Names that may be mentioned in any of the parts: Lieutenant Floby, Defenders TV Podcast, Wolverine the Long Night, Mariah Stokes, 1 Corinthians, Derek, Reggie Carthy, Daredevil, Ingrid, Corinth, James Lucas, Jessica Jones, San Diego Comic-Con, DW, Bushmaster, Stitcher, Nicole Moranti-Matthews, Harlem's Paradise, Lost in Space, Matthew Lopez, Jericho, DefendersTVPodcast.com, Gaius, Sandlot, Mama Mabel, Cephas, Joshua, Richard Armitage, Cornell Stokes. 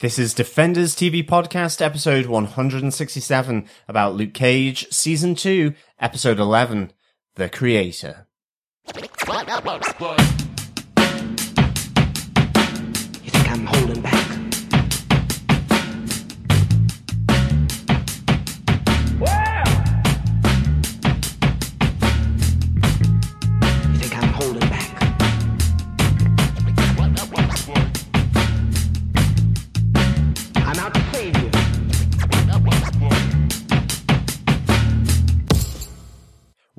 This is Defenders TV Podcast, episode 167, about Luke Cage, Season 2, Episode 11, The Creator. You think I'm holding back?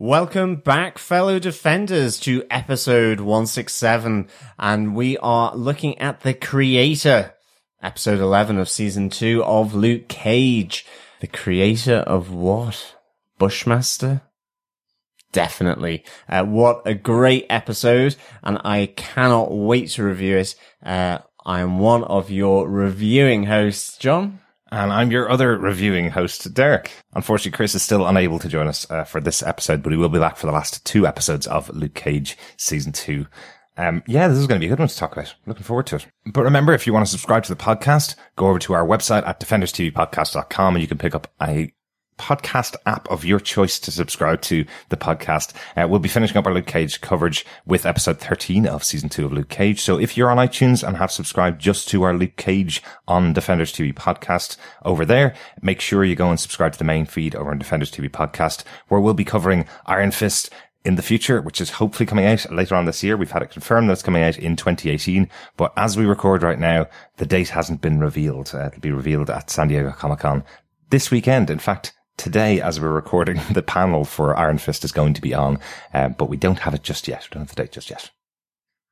Welcome back, fellow Defenders, to episode 167, and we are looking at The Creator, episode 11 of season 2 of Luke Cage. The creator of what? Bushmaster? Definitely. What a great episode, and I cannot wait to review it. I am one of your reviewing hosts, John. And I'm your other reviewing host, Derek. Unfortunately, Chris is still unable to join us for this episode, but he will be back for the last two episodes of Luke Cage Season 2. This is going to be a good one to talk about. Looking forward to it. But remember, if you want to subscribe to the podcast, go over to our website at DefendersTVPodcast.com and you can pick up a podcast app of your choice to subscribe to the podcast. We'll be finishing up our Luke Cage coverage with episode 13 of season 2 of Luke Cage. So if you're on iTunes and have subscribed just to our Luke Cage on Defenders TV Podcast over there, make sure you go and subscribe to the main feed over on Defenders TV Podcast, where we'll be covering Iron Fist in the future, which is hopefully coming out later on this year. We've had it confirmed that it's coming out in 2018, but as we record right now, the date hasn't been revealed. It'll be revealed at San Diego Comic-Con this weekend. In fact, today, as we're recording, the panel for Iron Fist is going to be on, but we don't have it just yet. We don't have the date just yet.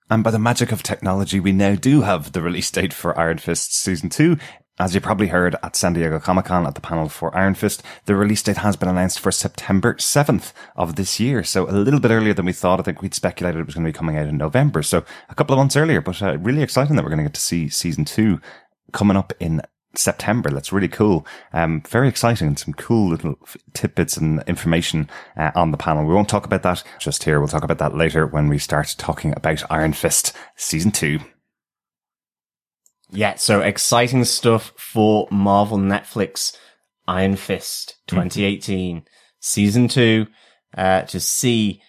And by the magic of technology, we now do have the release date for Iron Fist Season 2. As you probably heard at San Diego Comic-Con at the panel for Iron Fist, the release date has been announced for September 7th of this year. So a little bit earlier than we thought. I think we'd speculated it was going to be coming out in November. So a couple of months earlier, but really exciting that we're going to get to see Season 2 coming up in September. That's really cool. Very exciting, and some cool little tidbits and information on the panel. We won't talk about that just here. We'll talk about that later when we start talking about Iron Fist Season 2. Yeah, so exciting stuff for Marvel Netflix. Iron Fist 2018 Season 2 to see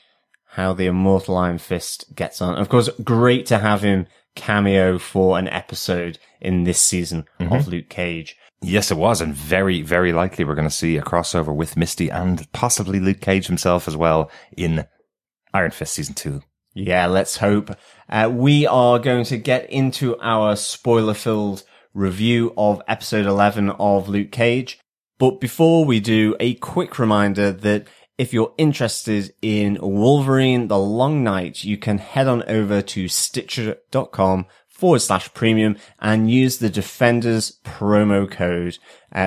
how the immortal Iron Fist gets on. Of course, great to have him cameo for an episode in this season of Luke Cage. Yes, it was. And very, very likely we're going to see a crossover with Misty and possibly Luke Cage himself as well in Iron Fist Season 2. Yeah, let's hope. We are going to get into our spoiler-filled review of episode 11 of Luke Cage. But before we do, a quick reminder that if you're interested in Wolverine The Long Night, you can head on over to Stitcher.com/premium and use the Defenders promo code.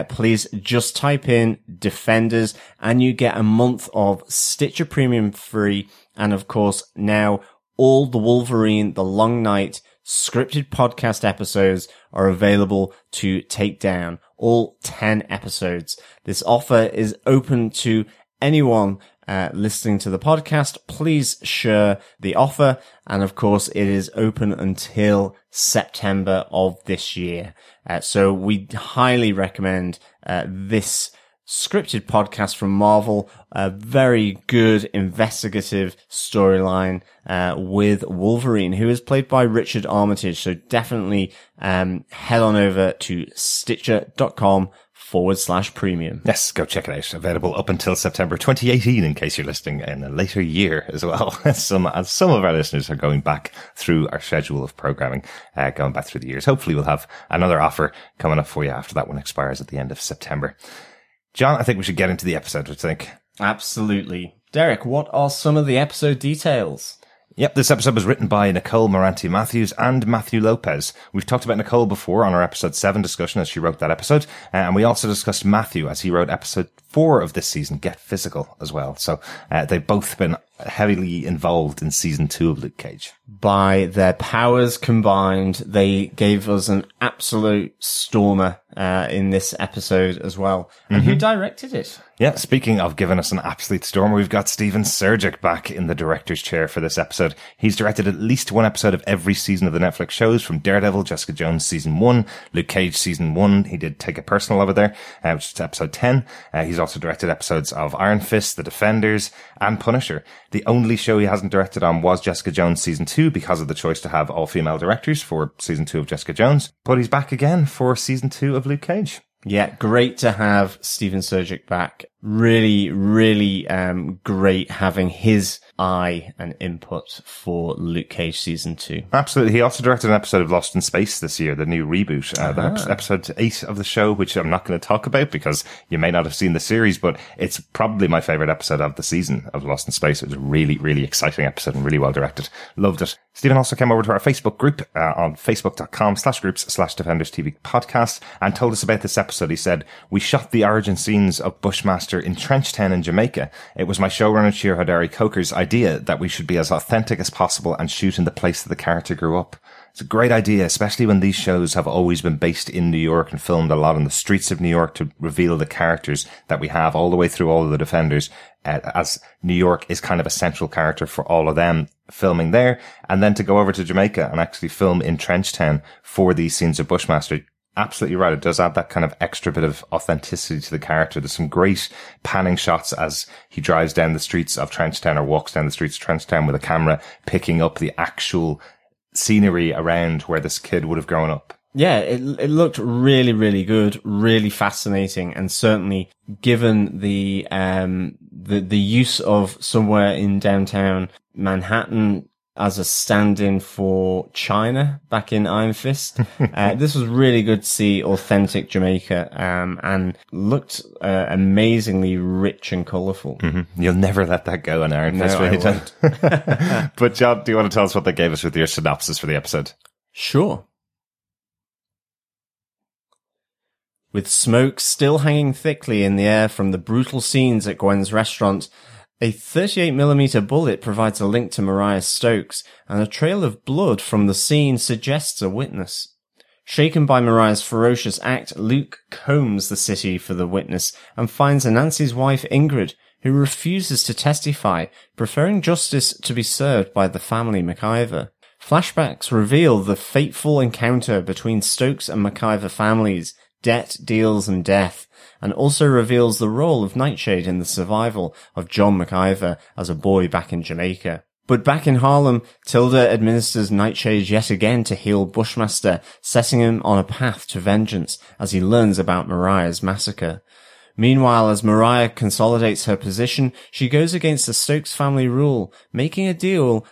Please just type in Defenders and you get a month of Stitcher Premium free. And of course, now all the Wolverine The Long Night scripted podcast episodes are available to take down, all 10 episodes. This offer is open to anyone listening to the podcast. Please share the offer. And of course, it is open until September of this year. So we highly recommend this scripted podcast from Marvel. A very good investigative storyline with Wolverine, who is played by Richard Armitage. So definitely head on over to Stitcher.com/premium. Yes, go check it out. Available up until September 2018 in case you're listening in a later year as well. As some of our listeners are going back through our schedule of programming, going back through the years. Hopefully we'll have another offer coming up for you after that one expires at the end of September. John, I think we should get into the episode, I think. Absolutely. Derek, what are some of the episode details? Yep, this episode was written by Nicole Moranti-Matthews and Matthew Lopez. We've talked about Nicole before on our episode 7 discussion as she wrote that episode, and we also discussed Matthew as he wrote episode 4 of this season, get physical as well. So they've both been heavily involved in season 2 of Luke Cage. By their powers combined, they gave us an absolute stormer in this episode as well. And who directed it? Yeah, speaking of giving us an absolute storm, we've got Steven Sergic back in the director's chair for this episode. He's directed at least one episode of every season of the Netflix shows, from Daredevil, Jessica Jones Season 1, Luke Cage Season 1. He did Take It Personal over there, which is episode 10. He's also directed episodes of Iron Fist, The Defenders, and Punisher. The only show he hasn't directed on was Jessica Jones Season 2 because of the choice to have all-female directors for Season 2 of Jessica Jones. But he's back again for Season 2 of Luke Cage. Yeah, great to have Steven Sergic back. Really, really great having his eye and input for Luke Cage Season 2. Absolutely. He also directed an episode of Lost in Space this year, the new reboot, episode 8 of the show, which I'm not going to talk about because you may not have seen the series, but it's probably my favorite episode of the season of Lost in Space. It was a really, really exciting episode and really well directed. Loved it. Stephen also came over to our Facebook group on facebook.com/groups/DefendersTVPodcast and told us about this episode. He said, "We shot the origin scenes of Bushmaster in Trenchtown in Jamaica. It was my showrunner Shir Hodari Coker's idea that we should be as authentic as possible and shoot in the place that the character grew up. It's a great idea, especially when these shows have always been based in New York and filmed a lot on the streets of New York to reveal the characters that we have all the way through all of the Defenders, as New York is kind of a central character for all of them filming there. And then to go over to Jamaica and actually film in Trenchtown for these scenes of Bushmaster." Absolutely right. It does add that kind of extra bit of authenticity to the character. There's some great panning shots as he drives down the streets of Trenchtown or walks down the streets of Trenchtown with a camera picking up the actual scenery around where this kid would have grown up. Yeah, it looked really, really good, really fascinating, and certainly given the use of somewhere in downtown Manhattan as a stand-in for China back in Iron Fist. This was really good to see authentic Jamaica, and looked amazingly rich and colourful. Mm-hmm. You'll never let that go in Iron Fist. No, really, John. But John, do you want to tell us what they gave us with your synopsis for the episode? Sure. With smoke still hanging thickly in the air from the brutal scenes at Gwen's restaurant, a 38mm bullet provides a link to Mariah Stokes, and a trail of blood from the scene suggests a witness. Shaken by Mariah's ferocious act, Luke combs the city for the witness and finds Anansi's wife Ingrid, who refuses to testify, preferring justice to be served by the family McIver. Flashbacks reveal the fateful encounter between Stokes and McIver families, debt, deals, and death, and also reveals the role of Nightshade in the survival of John McIver as a boy back in Jamaica. But back in Harlem, Tilda administers Nightshade yet again to heal Bushmaster, setting him on a path to vengeance as he learns about Mariah's massacre. Meanwhile, as Mariah consolidates her position, she goes against the Stokes family rule, making a deal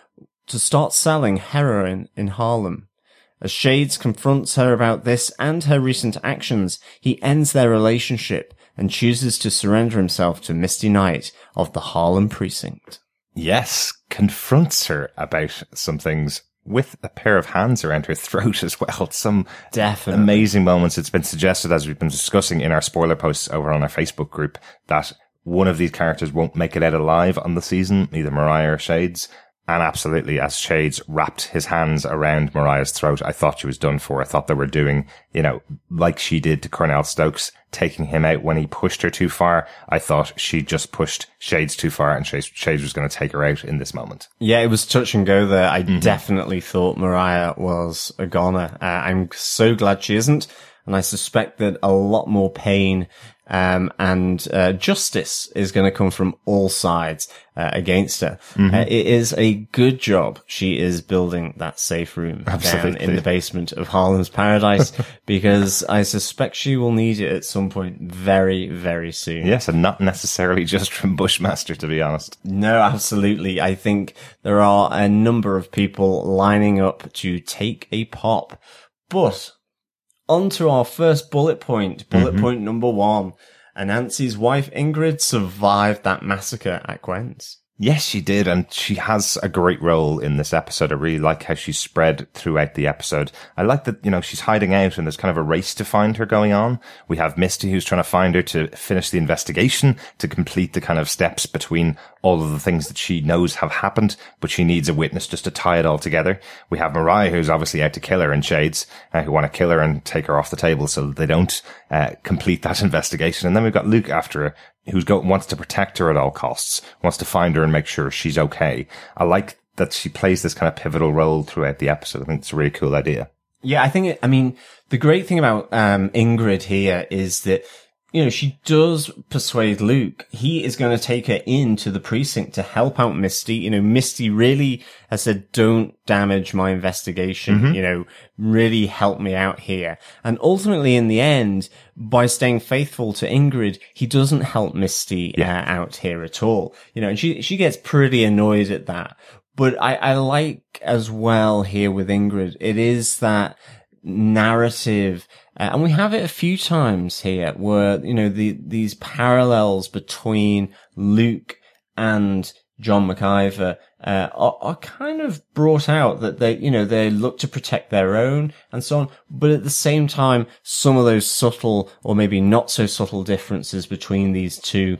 to start selling heroin in Harlem. As Shades confronts her about this and her recent actions, he ends their relationship and chooses to surrender himself to Misty Knight of the Harlem precinct. Yes, confronts her about some things with a pair of hands around her throat as well. Some definitely amazing moments. It's been suggested, as we've been discussing in our spoiler posts over on our Facebook group, that one of these characters won't make it out alive on the season, either Mariah or Shades. And absolutely, as Shades wrapped his hands around Mariah's throat, I thought she was done for. I thought they were doing, you know, like she did to Cornell Stokes, taking him out when he pushed her too far. I thought she just pushed Shades too far and Shades was going to take her out in this moment. Yeah, it was touch and go there. I definitely thought Mariah was a goner. I'm so glad she isn't. And I suspect that a lot more pain and justice is going to come from all sides against her. It is a good job she is building that safe room down in the basement of Harlem's Paradise, because I suspect she will need it at some point very, very soon. Yes, and not necessarily just from Bushmaster, to be honest. No, absolutely. I think there are a number of people lining up to take a pop, but on to our first bullet point number 1. Anansi's wife Ingrid survived that massacre at Gwen's. Yes, she did, and she has a great role in this episode. I really like how she's spread throughout the episode. I like that, you know, she's hiding out and there's kind of a race to find her going on. We have Misty who's trying to find her to finish the investigation, to complete the kind of steps between all of the things that she knows have happened, but she needs a witness just to tie it all together. We have Mariah, who's obviously out to kill her in Shades, who want to kill her and take her off the table so that they don't complete that investigation. And then we've got Luke after her, who wants to protect her at all costs, wants to find her and make sure she's okay. I like that she plays this kind of pivotal role throughout the episode. I think it's a really cool idea. Yeah, I think, the great thing about Ingrid here is that, you know, she does persuade Luke. He is going to take her into the precinct to help out Misty. You know, Misty really has said, don't damage my investigation. Mm-hmm. You know, really help me out here. And ultimately, in the end, by staying faithful to Ingrid, he doesn't help Misty out here at all. You know, and she gets pretty annoyed at that. But I like as well here with Ingrid, it is that narrative. And we have it a few times here where, you know, these parallels between Luke and John McIver are kind of brought out, that they, you know, they look to protect their own and so on. But at the same time, some of those subtle or maybe not so subtle differences between these two,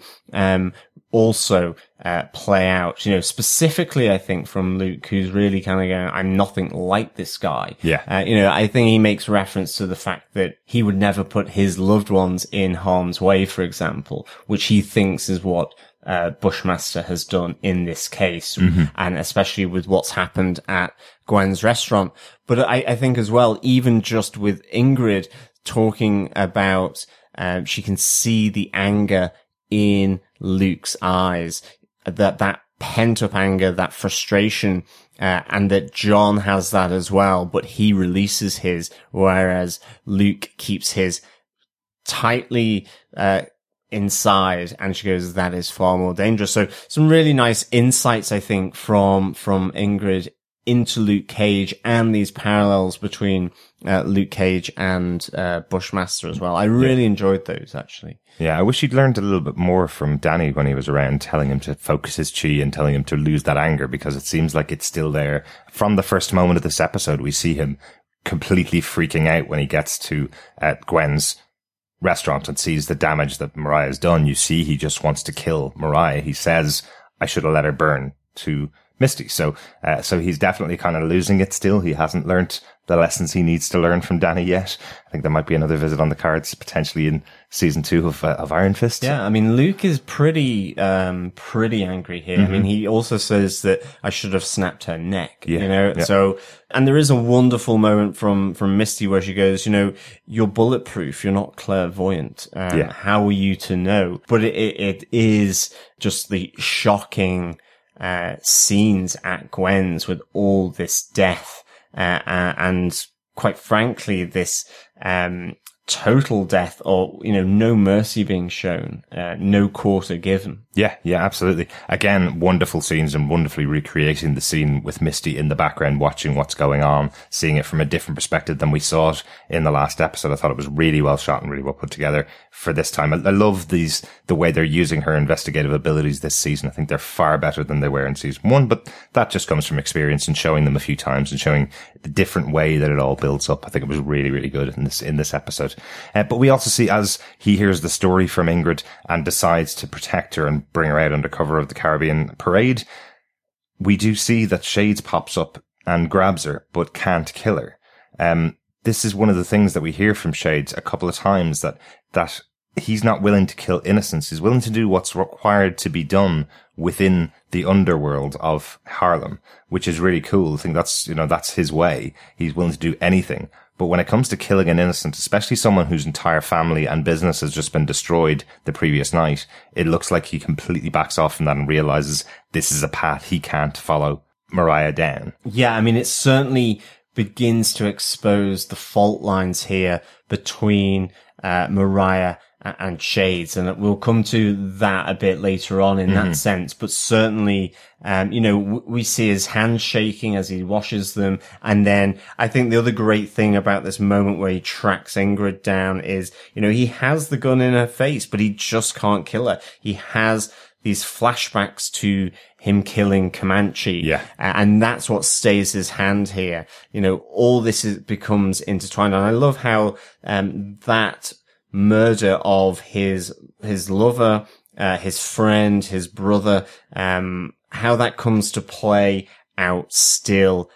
also play out, you know, specifically I think from Luke, who's really kind of going, I'm nothing like this guy. Yeah. You know, I think he makes reference to the fact that he would never put his loved ones in harm's way, for example, which he thinks is what Bushmaster has done in this case, mm-hmm. and especially with what's happened at Gwen's restaurant. But I think as well, even just with Ingrid talking about she can see the anger in Luke's eyes, that pent up anger, that frustration, and that John has that as well, but he releases his, whereas Luke keeps his tightly inside. And she goes, that is far more dangerous. So some really nice insights, I think, from Ingrid into Luke Cage, and these parallels between Luke Cage and Bushmaster as well. I really enjoyed those, actually. Yeah, I wish he'd learned a little bit more from Danny when he was around, telling him to focus his chi and telling him to lose that anger, because it seems like it's still there. From the first moment of this episode, we see him completely freaking out when he gets to Gwen's restaurant and sees the damage that Mariah's done. You see, he just wants to kill Mariah. He says, I should have let her burn, to Misty. So he's definitely kind of losing it still. He hasn't learnt the lessons he needs to learn from Danny yet. I think there might be another visit on the cards potentially in season 2 of Iron Fist. Yeah, I mean, Luke is pretty angry here. Mm-hmm. I mean, he also says that I should have snapped her neck, you know? Yeah. So, and there is a wonderful moment from Misty where she goes, you know, you're bulletproof, you're not clairvoyant. How are you to know? But it is just the shocking scenes at Gwen's with all this death, and quite frankly, this total death, or, you know, no mercy being shown, no quarter given. Yeah, absolutely. Again, wonderful scenes, and wonderfully recreating the scene with Misty in the background, watching what's going on, seeing it from a different perspective than we saw it in the last episode. I thought it was really well shot and really well put together for this time. I love the way they're using her investigative abilities this season. I think they're far better than they were in season 1, but that just comes from experience and showing them a few times and showing the different way that it all builds up. I think it was really, really good in this episode. But we also see, as he hears the story from Ingrid and decides to protect her and bring her out under cover of the Caribbean parade, we do see that Shades pops up and grabs her, but can't kill her. This is one of the things that we hear from Shades a couple of times, that he's not willing to kill innocents. He's willing to do what's required to be done within the underworld of Harlem, which is really cool. I think that's, you know, that's his way. He's willing to do anything. But when it comes to killing an innocent, especially someone whose entire family and business has just been destroyed the previous night, it looks like he completely backs off from that and realizes this is a path he can't follow Mariah down. Yeah, I mean, it certainly begins to expose the fault lines here between Mariah and Shades, and we'll come to that a bit later on in that sense. But certainly, you know, we see his hands shaking as he washes them. And then I think the other great thing about this moment where he tracks Ingrid down is, you know, he has the gun in her face, but he just can't kill her. He has these flashbacks to him killing Comanche. Yeah. And that's what stays his hand here. You know, all this becomes intertwined. And I love how, that murder of his lover, his friend, his brother, how that comes to play out still,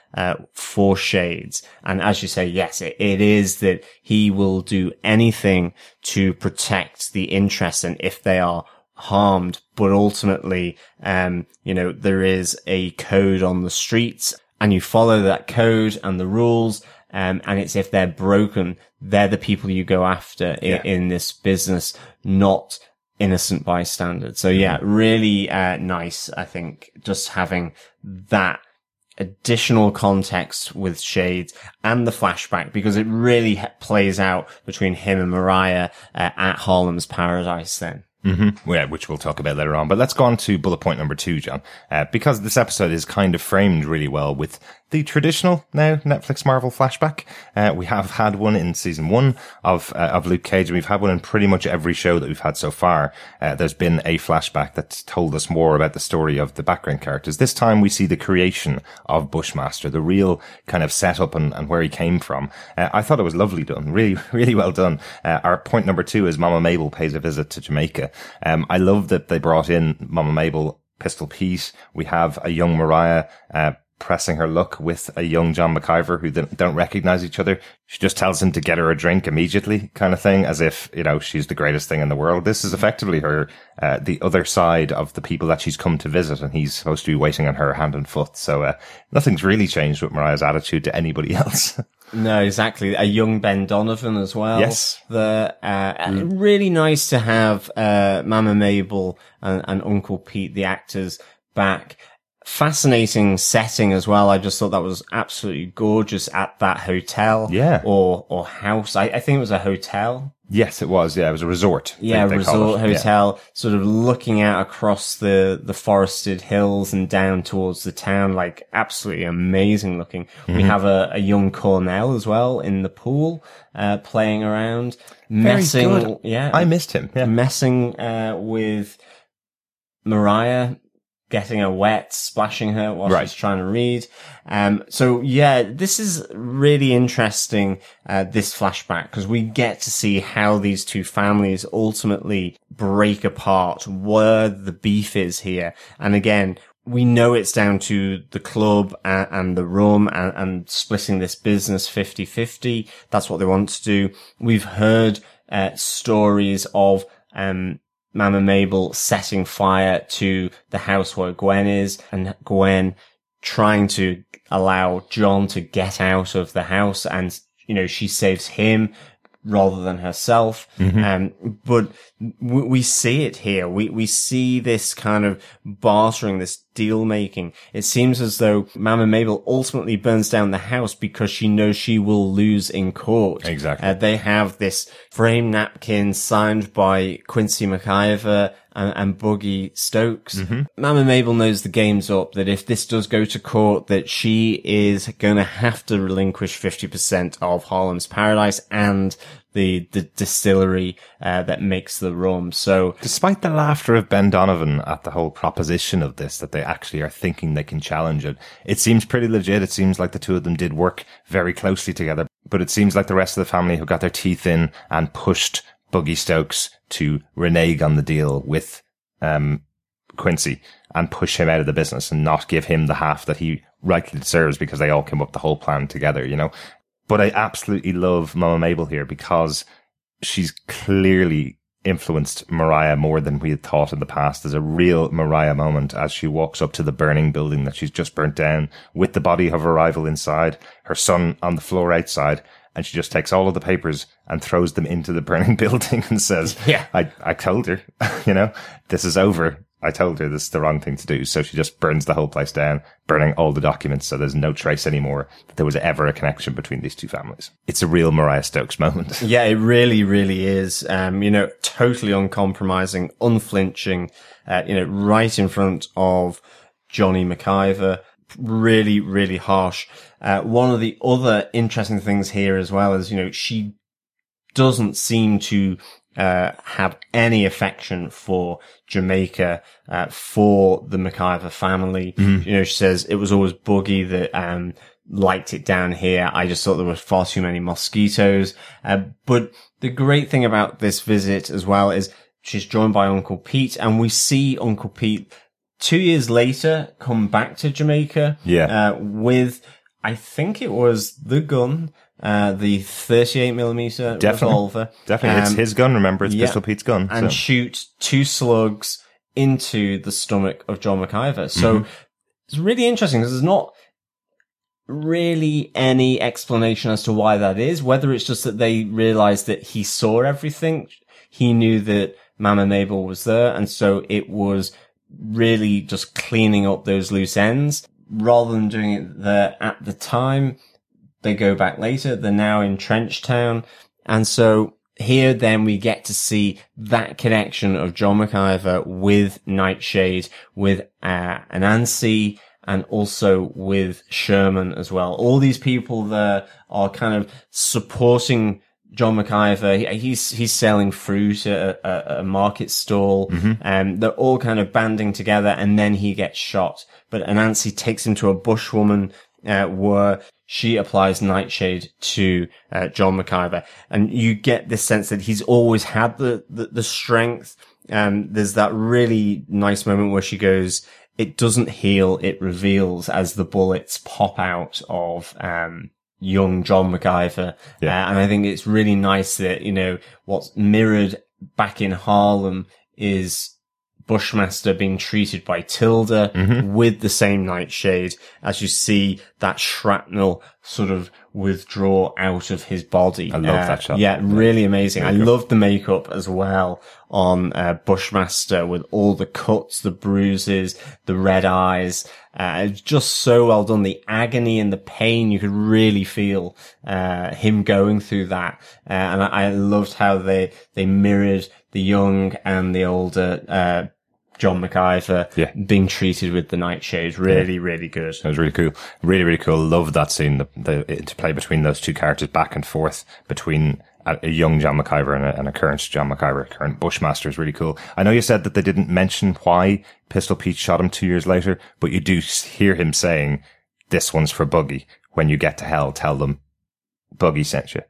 for Shades. And as you say, yes, it is that he will do anything to protect the interests, and if they are harmed, but ultimately, you know, there is a code on the streets and you follow that code and the rules. And it's if they're broken, they're the people you go after in this business, not innocent bystanders. So yeah, really, nice. I think just having that additional context with Shades and the flashback, because it really plays out between him and Mariah at Harlem's Paradise then. Mm-hmm. Yeah, which we'll talk about later on. But let's go on to bullet point number 2, John, because this episode is kind of framed really well with the traditional now Netflix Marvel flashback. We have had one in season 1 of Luke Cage, and we've had one in pretty much every show that we've had so far. There's been a flashback that's told us more about the story of the background characters. This time we see the creation of Bushmaster, the real kind of setup and where he came from. I thought it was lovely done, really, really well done. Our point number 2 is Mama Mabel pays a visit to Jamaica. I love that they brought in Mama Mabel, Pistol Pete. We have a young Mariah, pressing her luck with a young John McIver who don't recognize each other. She just tells him to get her a drink immediately, kind of thing, as if, you know, she's the greatest thing in the world. This is effectively her, the other side of the people that she's come to visit, and he's supposed to be waiting on her hand and foot. So, nothing's really changed with Mariah's attitude to anybody else. No, exactly. A young Ben Donovan as well. Yes. Really nice to have, Mama Mabel and Uncle Pete, the actors, back. Fascinating setting as well. I just thought that was absolutely gorgeous at that hotel. Yeah. Or house. I think it was a hotel. Yes, it was. Yeah, it was a resort. Yeah, resort hotel, sort of looking out across the forested hills and down towards the town, like absolutely amazing looking. Mm-hmm. We have a young Cornell as well in the pool, playing around, messing. Very good. Yeah. I missed him. Yeah. Messing, with Mariah. Getting her wet, splashing her while she's trying to read. So yeah, this is really interesting, this flashback, because we get to see how these two families ultimately break apart, where the beef is here. And again, we know it's down to the club and the rum and splitting this business 50-50. That's what they want to do. We've heard, stories of, Mama Mabel setting fire to the house where Gwen is, and Gwen trying to allow John to get out of the house, and, you know, she saves him rather than herself. Mm-hmm. But we see it here. We see this kind of bartering, this deal making. It seems as though Mama Mabel ultimately burns down the house because she knows she will lose in court. Exactly. They have this framed napkin signed by Quincy McIver and Buggy Stokes. Mm-hmm. Mama Mabel knows the game's up, that if this does go to court, that she is going to have to relinquish 50% of Harlem's Paradise and the distillery that makes the rum. So despite the laughter of Ben Donovan at the whole proposition of this, that they actually are thinking they can challenge it, it seems pretty legit. It seems like the two of them did work very closely together, but it seems like the rest of the family who got their teeth in and pushed Buggy Stokes to renege on the deal with Quincy and push him out of the business and not give him the half that he rightly deserves, because they all came up the whole plan together, you know. But I absolutely love Mama Mabel here, because she's clearly influenced Mariah more than we had thought in the past. There's a real Mariah moment as she walks up to the burning building that she's just burnt down with the body of her rival inside, her son on the floor outside, and she just takes all of the papers and throws them into the burning building and says, "Yeah, I told her, you know, this is over. I told her this is the wrong thing to do." So she just burns the whole place down, burning all the documents, so there's no trace anymore that there was ever a connection between these two families. It's a real Mariah Stokes moment. Yeah, it really, really is. You know, totally uncompromising, unflinching, you know, right in front of Johnny McIver. Really, really harsh. One of the other interesting things here as well is, you know, she doesn't seem to have any affection for Jamaica, for the McIver family. Mm-hmm. You know, she says it was always Buggy that liked it down here. I just thought there were far too many mosquitoes. But the great thing about this visit as well is she's joined by Uncle Pete, and we see Uncle Pete 2 years later come back to Jamaica. Yeah. With, I think it was the gun, the 38mm revolver. Definitely. It's his gun, remember. It's Pistol Pete's gun. And shoot 2 slugs into the stomach of John McIver. So it's really interesting because there's not really any explanation as to why that is, whether it's just that they realized that he saw everything. He knew that Mama Mabel was there, and so it was really just cleaning up those loose ends. Rather than doing it there at the time, they go back later. They're now in Trenchtown. And so here then we get to see that connection of John McIver with Nightshade, with Anansi, and also with Sherman as well. All these people there are kind of supporting John McIver. He's selling fruit at a market stall. They're all kind of banding together, and then he gets shot. But Anansi takes him to a bushwoman, where she applies Nightshade to John McIver. And you get this sense that he's always had the strength. There's that really nice moment where she goes, "It doesn't heal, it reveals," as the bullets pop out of young John McIver. Yeah. And I think it's really nice that, you know, what's mirrored back in Harlem is Bushmaster being treated by Tilda with the same Nightshade, as you see that shrapnel sort of withdraw out of his body. I love that shot. Yeah, really amazing. I love the makeup as well on Bushmaster, with all the cuts, the bruises, the red eyes. It's just so well done. The agony and the pain, you could really feel him going through that. And I loved how they mirrored the young and the older John McIver being treated with the Nightshade. Really, really good. That was really cool. Really, really cool. Love that scene, the interplay between those two characters, back and forth between a young John McIver and a current John McIver, current Bushmaster, is really cool. I know you said that they didn't mention why Pistol Pete shot him 2 years later, but you do hear him saying, "This one's for Buggy. When you get to hell, tell them Buggy sent you."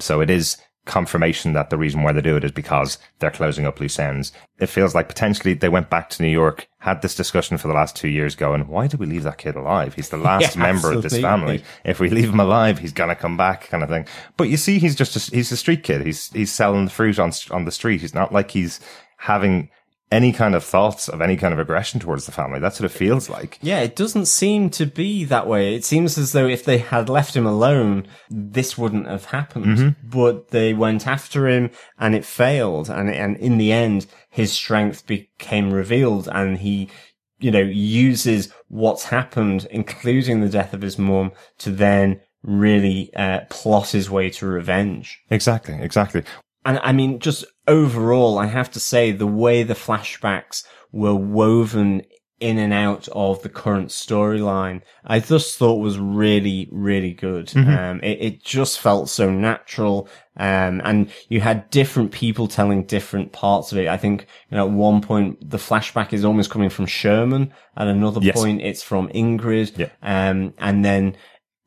So it is confirmation that the reason why they do it is because they're closing up loose ends. It feels like potentially they went back to New York, had this discussion for the last 2 years going, why did we leave that kid alive? He's the last member of this family. If we leave him alive, he's going to come back, kind of thing. But you see, he's just, he's a street kid. He's selling fruit on the street. He's not like he's having any kind of thoughts of any kind of aggression towards the family. That's what it feels like. Yeah, it doesn't seem to be that way. It seems as though if they had left him alone, this wouldn't have happened. But they went after him and it failed. And in the end, his strength became revealed, and he, you know, uses what's happened, including the death of his mum, to then really plot his way to revenge. Exactly, exactly. And I mean, just overall, I have to say the way the flashbacks were woven in and out of the current storyline, I just thought was really, really good. It just felt so natural. And you had different people telling different parts of it. I think, you know, at one point the flashback is almost coming from Sherman. At another point, it's from Ingrid. And then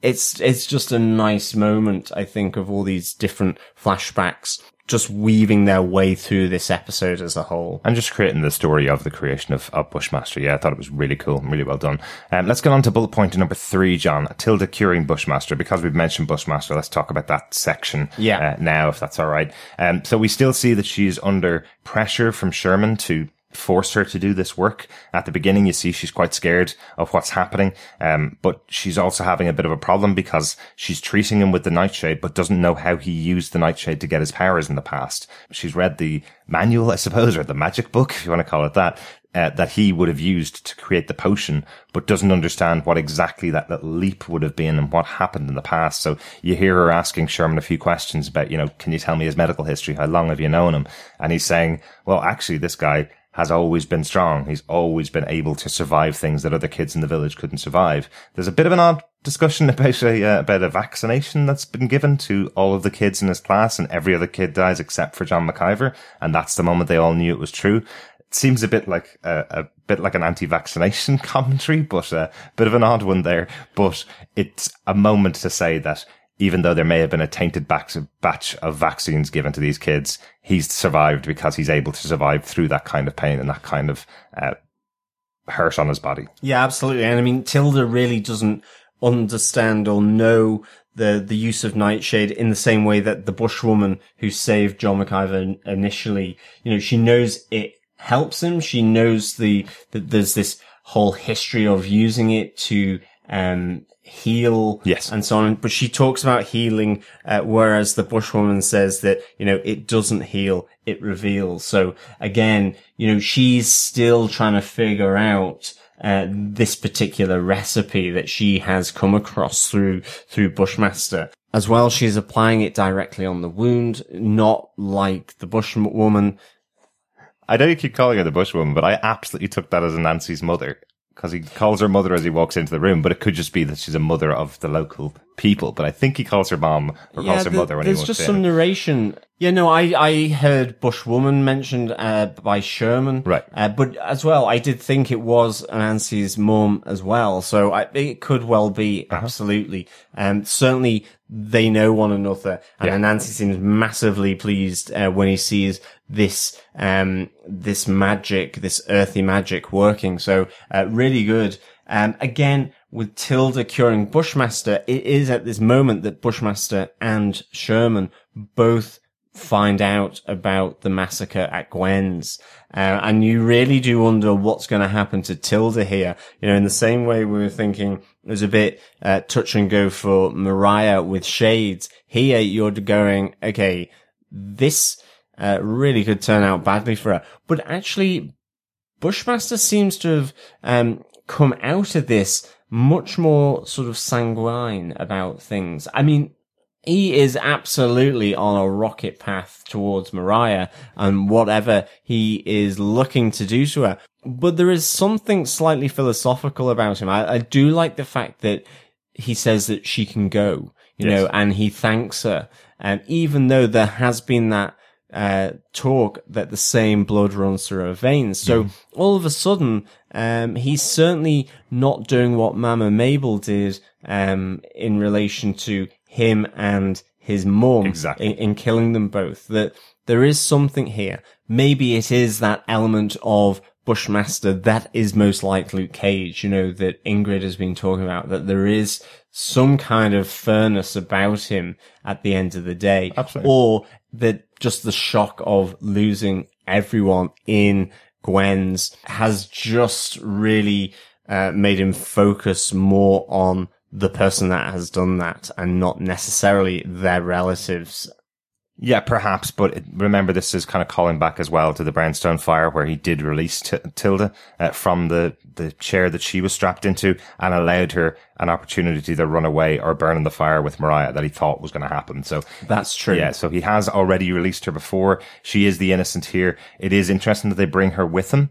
it's just a nice moment, I think, of all these different flashbacks just weaving their way through this episode as a whole. And just creating the story of the creation of Bushmaster. Yeah, I thought it was really cool and really well done. Let's get on to bullet point number 3, John. Tilda curing Bushmaster. Because we've mentioned Bushmaster, let's talk about that section now, if that's all right. So we still see that she's under pressure from Sherman to force her to do this work. At the beginning, you see she's quite scared of what's happening, but she's also having a bit of a problem because she's treating him with the Nightshade but doesn't know how he used the Nightshade to get his powers in the past. She's read the manual, I suppose, or the magic book, if you want to call it that, that he would have used to create the potion, but doesn't understand what exactly that little leap would have been and what happened in the past. So you hear her asking Sherman a few questions about, you know, can you tell me his medical history? How long have you known him? And he's saying, well, actually, this guy has always been strong. He's always been able to survive things that other kids in the village couldn't survive. There's a bit of an odd discussion about a vaccination that's been given to all of the kids in his class, and every other kid dies except for John McIver, and that's the moment they all knew it was true. It seems a bit like an anti-vaccination commentary, but a bit of an odd one there. But it's a moment to say that even though there may have been a tainted batch of vaccines given to these kids, he's survived because he's able to survive through that kind of pain and that kind of hurt on his body. Yeah, absolutely. And I mean, Tilda really doesn't understand or know the use of Nightshade in the same way that the bushwoman who saved John McIver initially, you know, she knows it helps him. She knows that there's this whole history of using it to heal, yes, and so on. But she talks about healing, whereas the bushwoman says that, you know, it doesn't heal, it reveals. So again, you know, she's still trying to figure out this particular recipe that she has come across through Bushmaster. As well, she's applying it directly on the wound, not like the bushwoman. I know you keep calling her the bushwoman, but I absolutely took that as Anansi's mother, because he calls her mother as he walks into the room, but it could just be that she's a mother of the local people. But I think he calls her mom or calls her mother when he walks in. There's just some narration. Yeah, no, I heard bushwoman mentioned by Sherman. Right. But as well, I did think it was Anansi's mom as well. So it could well be, absolutely. Certainly they know one another. And yeah, Anansi seems massively pleased when he sees this magic, this earthy magic working. So, really good. Again, with Tilda curing Bushmaster, it is at this moment that Bushmaster and Sherman both find out about the massacre at Gwen's. And you really do wonder what's going to happen to Tilda here. You know, in the same way we were thinking it was a bit touch and go for Mariah with Shades. Here you're going, okay, this really could turn out badly for her. But actually, Bushmaster seems to have come out of this much more sort of sanguine about things. I mean, he is absolutely on a rocket path towards Mariah and whatever he is looking to do to her. But there is something slightly philosophical about him. I do like the fact that he says that she can go, you know, and he thanks her. And even though there has been that talk that the same blood runs through her veins. So all of a sudden, he's certainly not doing what Mama Mabel did, in relation to him and his mom, exactly, in killing them both. That there is something here. Maybe it is that element of Bushmaster that is most like Luke Cage, you know, that Ingrid has been talking about, that there is some kind of furnace about him at the end of the day. Absolutely. Or that just the shock of losing everyone in Gwen's has just really made him focus more on the person that has done that and not necessarily their relatives. Yeah, perhaps, but remember, this is kind of calling back as well to the Brownstone Fire, where he did release Tilda from the chair that she was strapped into and allowed her an opportunity to either run away or burn in the fire with Mariah that he thought was going to happen. So that's true. Yeah, so he has already released her before. She is the innocent here. It is interesting that they bring her with him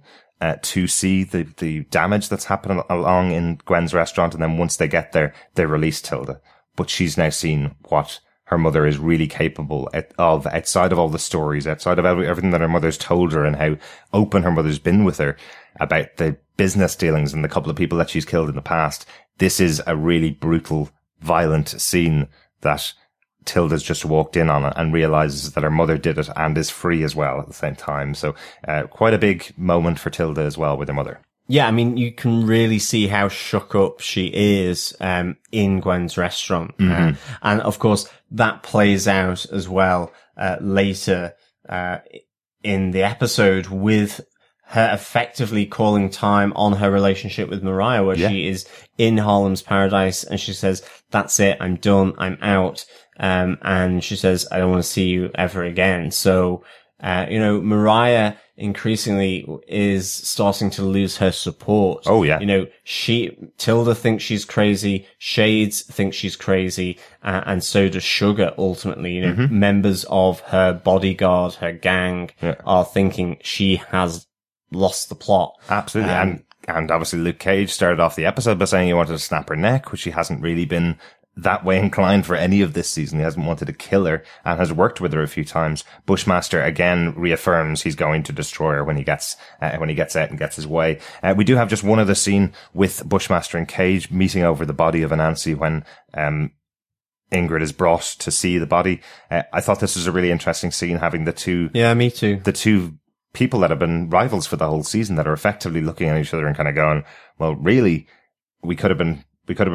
to see the damage that's happening along in Gwen's restaurant, and then once they get there, they release Tilda. But she's now seen what her mother is really capable of, outside of all the stories, outside of everything that her mother's told her, and how open her mother's been with her about the business dealings and the couple of people that she's killed in the past. This is a really brutal, violent scene that Tilda's just walked in on and realizes that her mother did it and is free as well at the same time. So quite a big moment for Tilda as well with her mother. Yeah, I mean, you can really see how shook up she is in Gwen's restaurant. Mm-hmm. And, of course, that plays out as well later in the episode with her effectively calling time on her relationship with Mariah, where she is in Harlem's Paradise and she says, that's it, I'm done, I'm out. And she says, I don't want to see you ever again. So, you know, Mariah increasingly is starting to lose her support. Oh, yeah. You know, Tilda thinks she's crazy. Shades thinks she's crazy. And so does Sugar, ultimately. You know, members of her bodyguard, her gang, are thinking she has lost the plot. Absolutely. And And obviously Luke Cage started off the episode by saying he wanted to snap her neck, which he hasn't really been that way inclined for any of this season. He hasn't wanted to kill her and has worked with her a few times. Bushmaster again reaffirms he's going to destroy her when he gets out and gets his way. We do have just one other scene with Bushmaster and Cage meeting over the body of Anansi when Ingrid is brought to see the body. I thought this was a really interesting scene, having the two. Yeah, me too. The two people that have been rivals for the whole season that are effectively looking at each other and kind of going, well, really, we could have been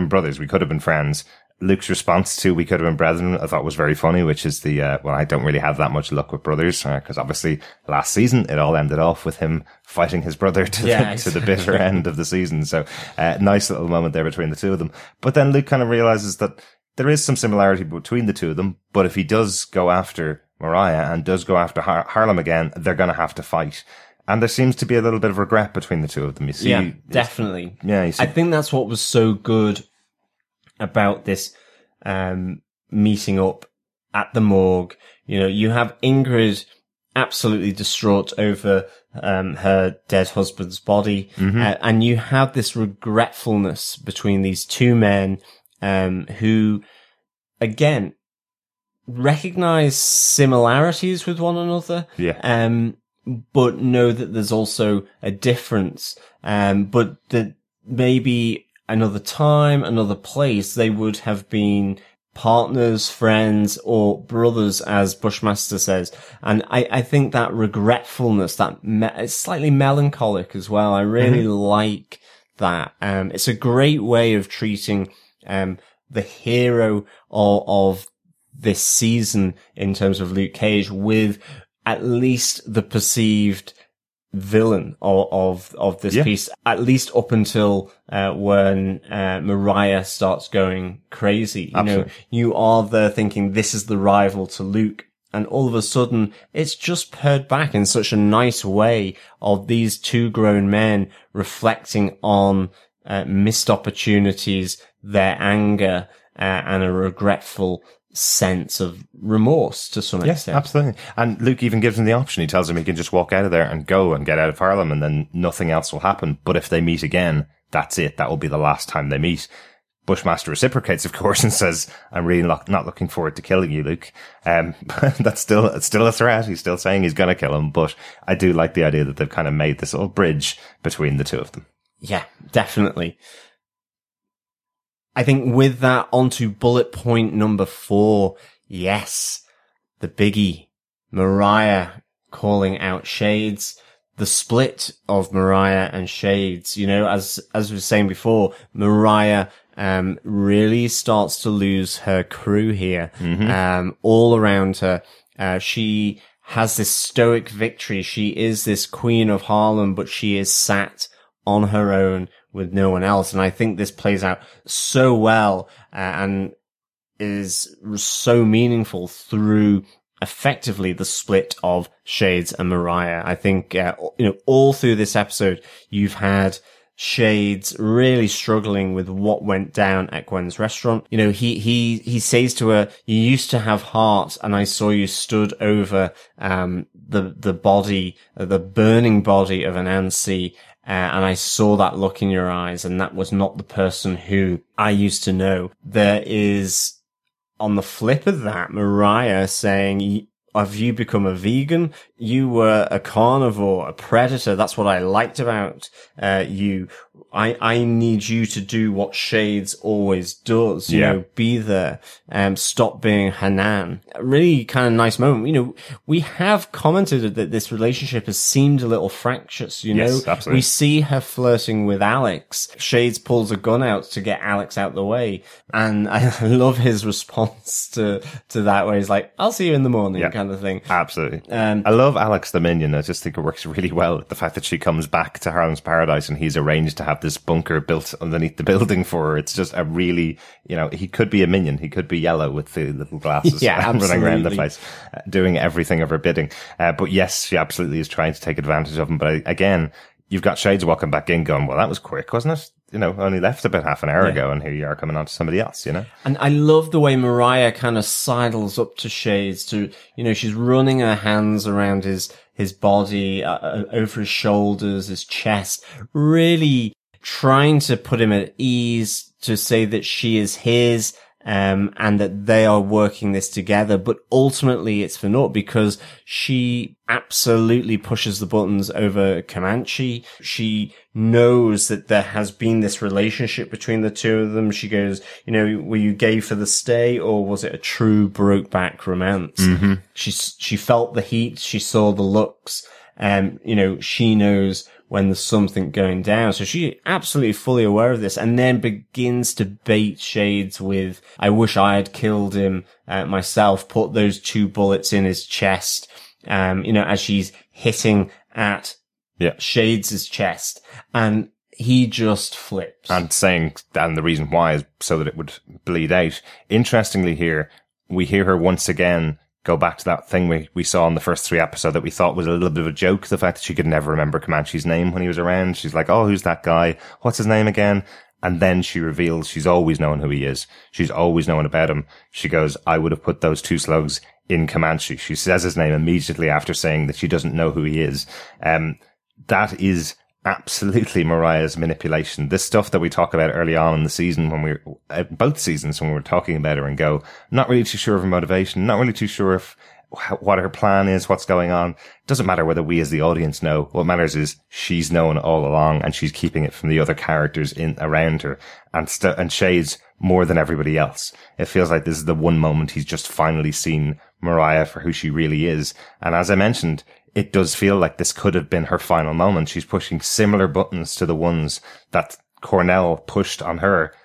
brothers. We could have been friends. Luke's response to "we could have been brethren" I thought was very funny, which is the well, I don't really have that much luck with brothers, because obviously last season it all ended off with him fighting his brother to the bitter end of the season. So nice little moment there between the two of them. But then Luke kind of realizes that there is some similarity between the two of them, but if he does go after Mariah and does go after Harlem again, they're going to have to fight. And there seems to be a little bit of regret between the two of them. You see, yeah, definitely. Yeah, you see. I think that's what was so good about this meeting up at the morgue. You know, you have Ingrid absolutely distraught over her dead husband's body, mm-hmm. And you have this regretfulness between these two men who, again, recognize similarities with one another. Yeah. But know that there's also a difference, but that maybe another time, another place, they would have been partners, friends, or brothers, as Bushmaster says. And I think that regretfulness, that it's slightly melancholic as well. I really like that. It's a great way of treating the hero of this season in terms of Luke Cage with at least the perceived villain of this piece, at least up until when Mariah starts going crazy. Absolutely. You know, you are there thinking this is the rival to Luke, and all of a sudden it's just paired back in such a nice way of these two grown men reflecting on missed opportunities, their anger, and a regretful sense of remorse to some extent. Absolutely. And Luke even gives him the option. He tells him he can just walk out of there and go and get out of Harlem, and then nothing else will happen. But if they meet again, that's it. That will be the last time they meet. Bushmaster reciprocates, of course, and says, I'm really not looking forward to killing you, Luke. That's still a threat. He's still saying he's going to kill him. But I do like the idea that they've kind of made this little bridge between the two of them. Yeah, definitely. I think with that, onto bullet point number 4. Yes, the biggie, Mariah calling out Shades, the split of Mariah and Shades. You know, as we were saying before, Mariah really starts to lose her crew here, all around her. She has this stoic victory. She is this queen of Harlem, but she is sat on her own with no one else. And I think this plays out so well and is so meaningful through effectively the split of Shades and Mariah. I think, all through this episode, you've had Shades really struggling with what went down at Gwen's restaurant. You know, he says to her, you used to have heart, and I saw you stood over, the burning body of Anansi. And I saw that look in your eyes, and that was not the person who I used to know. There is, on the flip of that, Mariah saying, have you become a vegan? You were a carnivore, a predator. That's what I liked about you. I need you to do what Shades always does, you know, be there, stop being Hanan. A really kind of nice moment. You know, we have commented that this relationship has seemed a little fractious, you know. Absolutely. We see her flirting with Alex. Shades pulls a gun out to get Alex out the way. And I love his response to that, where he's like, I'll see you in the morning kind of thing. Absolutely. I love Alex the Minion. I just think it works really well. The fact that she comes back to Harlem's Paradise and he's arranged to have this bunker built underneath the building for her. It's just a really, he could be a minion. He could be yellow with the little glasses running around the place, doing everything of her bidding. But yes, she absolutely is trying to take advantage of him. But again, you've got Shades walking back in going, well, that was quick, wasn't it? you know, only left about half an hour ago, and here you are coming on to somebody else, you know? And I love the way Mariah kind of sidles up to Shades to, you know, she's running her hands around his body, over his shoulders, his chest, really trying to put him at ease, to say that she is his, and that they are working this together. But ultimately it's for naught, because she absolutely pushes the buttons over Comanche. She knows that there has been this relationship between the two of them. She goes, you know, were you gay for the stay, or was it a true broke-back romance? Mm-hmm. She felt the heat. She saw the looks. You know, she knows when there's something going down. So she's absolutely fully aware of this, and then begins to bait Shades with, I wish I had killed him myself, put those two bullets in his chest, you know, as she's hitting at Shades' chest. And he just flips. And saying, and the reason why is so that it would bleed out. Interestingly here, we hear her once again go back to that thing we saw in the first three episodes that we thought was a little bit of a joke, the fact that she could never remember Comanche's name when he was around. She's like, oh, who's that guy? What's his name again? And then she reveals she's always known who he is. She's always known about him. She goes, I would have put those two slugs in Comanche. She says his name immediately after saying that she doesn't know who he is. That is absolutely Mariah's manipulation. This stuff that we talk about early on in the season, when we both seasons when we were talking about her and go, not really too sure of her motivation, not really too sure of what her plan is, what's going on. Doesn't matter whether we as the audience know. What matters is she's known all along, and she's keeping it from the other characters in around her, and Shades more than everybody else. It feels like this is the one moment he's just finally seen Mariah for who she really is. And as I mentioned, it does feel like this could have been her final moment. She's pushing similar buttons to the ones that Cornell pushed on her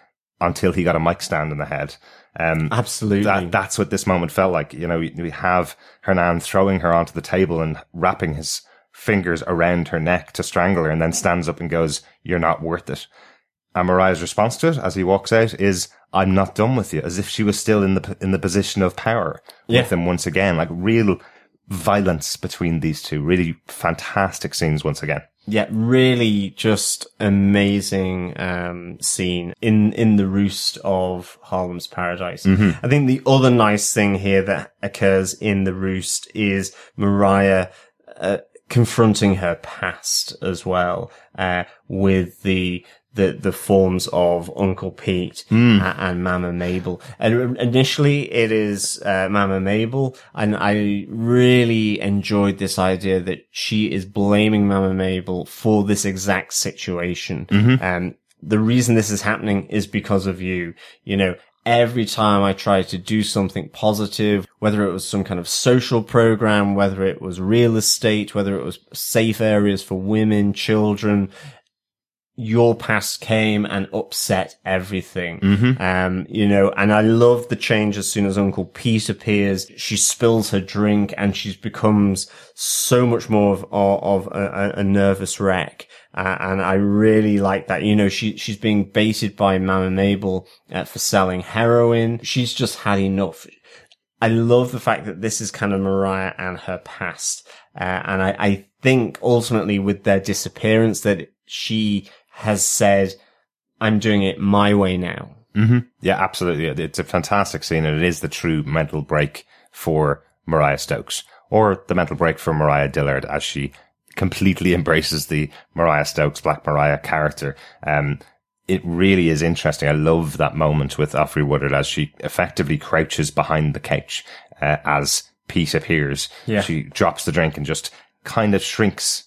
until he got a mic stand in the head. Absolutely. That's what this moment felt like. You know, we have Hernan throwing her onto the table and wrapping his fingers around her neck to strangle her, and then stands up and goes, you're not worth it. And Mariah's response to it as he walks out is, I'm not done with you, as if she was still in the position of power with him once again. Like, real violence between these two. Really fantastic scenes once again. Yeah, really just amazing scene in the roost of Harlem's Paradise. Mm-hmm. I think the other nice thing here that occurs in the roost is Mariah confronting her past as well, with the forms of Uncle Pete and Mama Mabel. And initially it is Mama Mabel, and I really enjoyed this idea that she is blaming Mama Mabel for this exact situation. Mm-hmm. The reason this is happening is because of you. You know, every time I tried to do something positive, whether it was some kind of social program, whether it was real estate, whether it was safe areas for women, children, your past came and upset everything. Mm-hmm. You know, and I love the change as soon as Uncle Pete appears. She spills her drink and she becomes so much more of a nervous wreck. And I really like that. You know, she's being baited by Mama Mabel for selling heroin. She's just had enough. I love the fact that this is kind of Mariah and her past. And I think ultimately with their disappearance that she has said, I'm doing it my way now. Mm-hmm. Yeah, absolutely. It's a fantastic scene, and it is the true mental break for Mariah Stokes, or the mental break for Mariah Dillard, as she completely embraces the Mariah Stokes, Black Mariah character. It really is interesting. I love that moment with Alfre Woodard as she effectively crouches behind the couch as Pete appears. Yeah. She drops the drink and just kind of shrinks.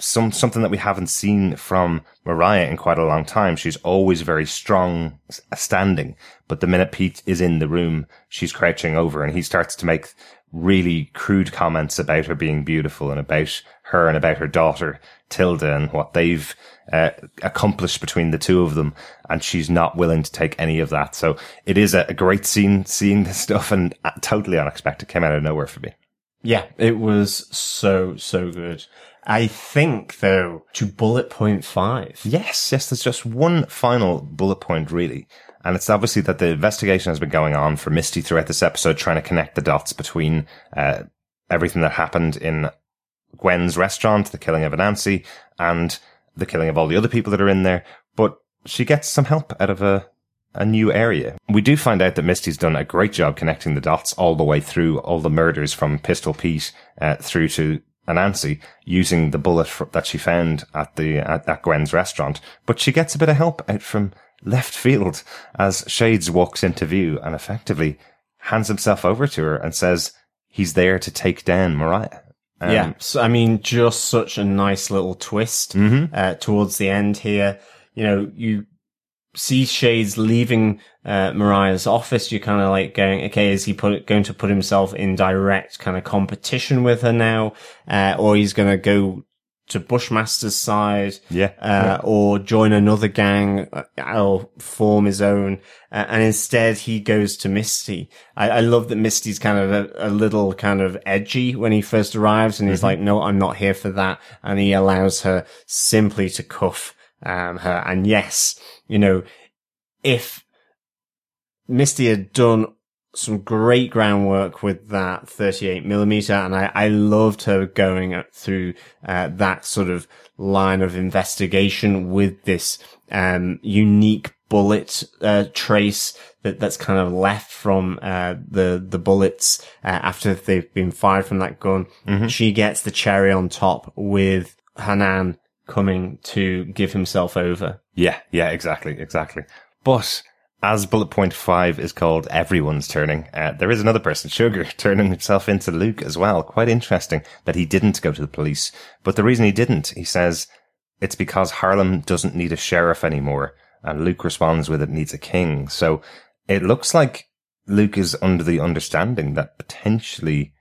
Something that we haven't seen from Mariah in quite a long time. She's always very strong standing, but the minute Pete is in the room, she's crouching over, and he starts to make really crude comments about her being beautiful and about her and about her daughter, Tilda, and what they've accomplished between the two of them. And she's not willing to take any of that. So it is a great scene seeing this stuff, and totally unexpected. Came out of nowhere for me. Yeah, it was so good. I think, though, to bullet point 5. Yes, there's just one final bullet point, really. And it's obviously that the investigation has been going on for Misty throughout this episode, trying to connect the dots between everything that happened in Gwen's restaurant, the killing of Anansi, and the killing of all the other people that are in there. But she gets some help out of a new area. We do find out that Misty's done a great job connecting the dots all the way through all the murders from Pistol Pete through to Anansi, using the bullet that she found at Gwen's restaurant. But she gets a bit of help out from left field as Shades walks into view and effectively hands himself over to her and says he's there to take down Mariah. Yeah, so, I mean, just such a nice little twist towards the end here. You know, you see Shades leaving Mariah's office. You're kind of like going, okay, is he going to put himself in direct kind of competition with her now? Or he's going to go to Bushmaster's side, or join another gang or form his own. And instead he goes to Misty. I love that Misty's kind of a little kind of edgy when he first arrives, and he's like, no, I'm not here for that. And he allows her simply to cuff her. And yes, you know, if Misty had done some great groundwork with that 38mm, and I loved her going through that sort of line of investigation with this unique bullet trace that's kind of left from the bullets after they've been fired from that gun. She gets the cherry on top with Hanan coming to give himself over. Yeah, exactly. But as bullet point 5 is called Everyone's Turning, there is another person, Sugar, turning himself into Luke as well. Quite interesting that he didn't go to the police. But the reason he didn't, he says, it's because Harlem doesn't need a sheriff anymore. And Luke responds with, it needs a king. So it looks like Luke is under the understanding that potentially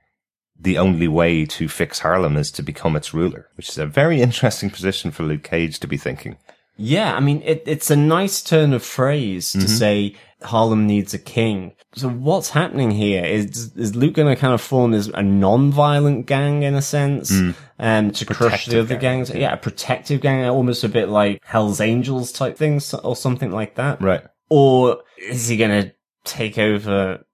the only way to fix Harlem is to become its ruler, which is a very interesting position for Luke Cage to be thinking. Yeah, I mean, it's a nice turn of phrase to say Harlem needs a king. So what's happening here is Luke going to kind of form a non-violent gang in a sense, to crush the other gangs? Yeah, a protective gang, almost a bit like Hell's Angels type things or something like that. Right. Or is he going to take over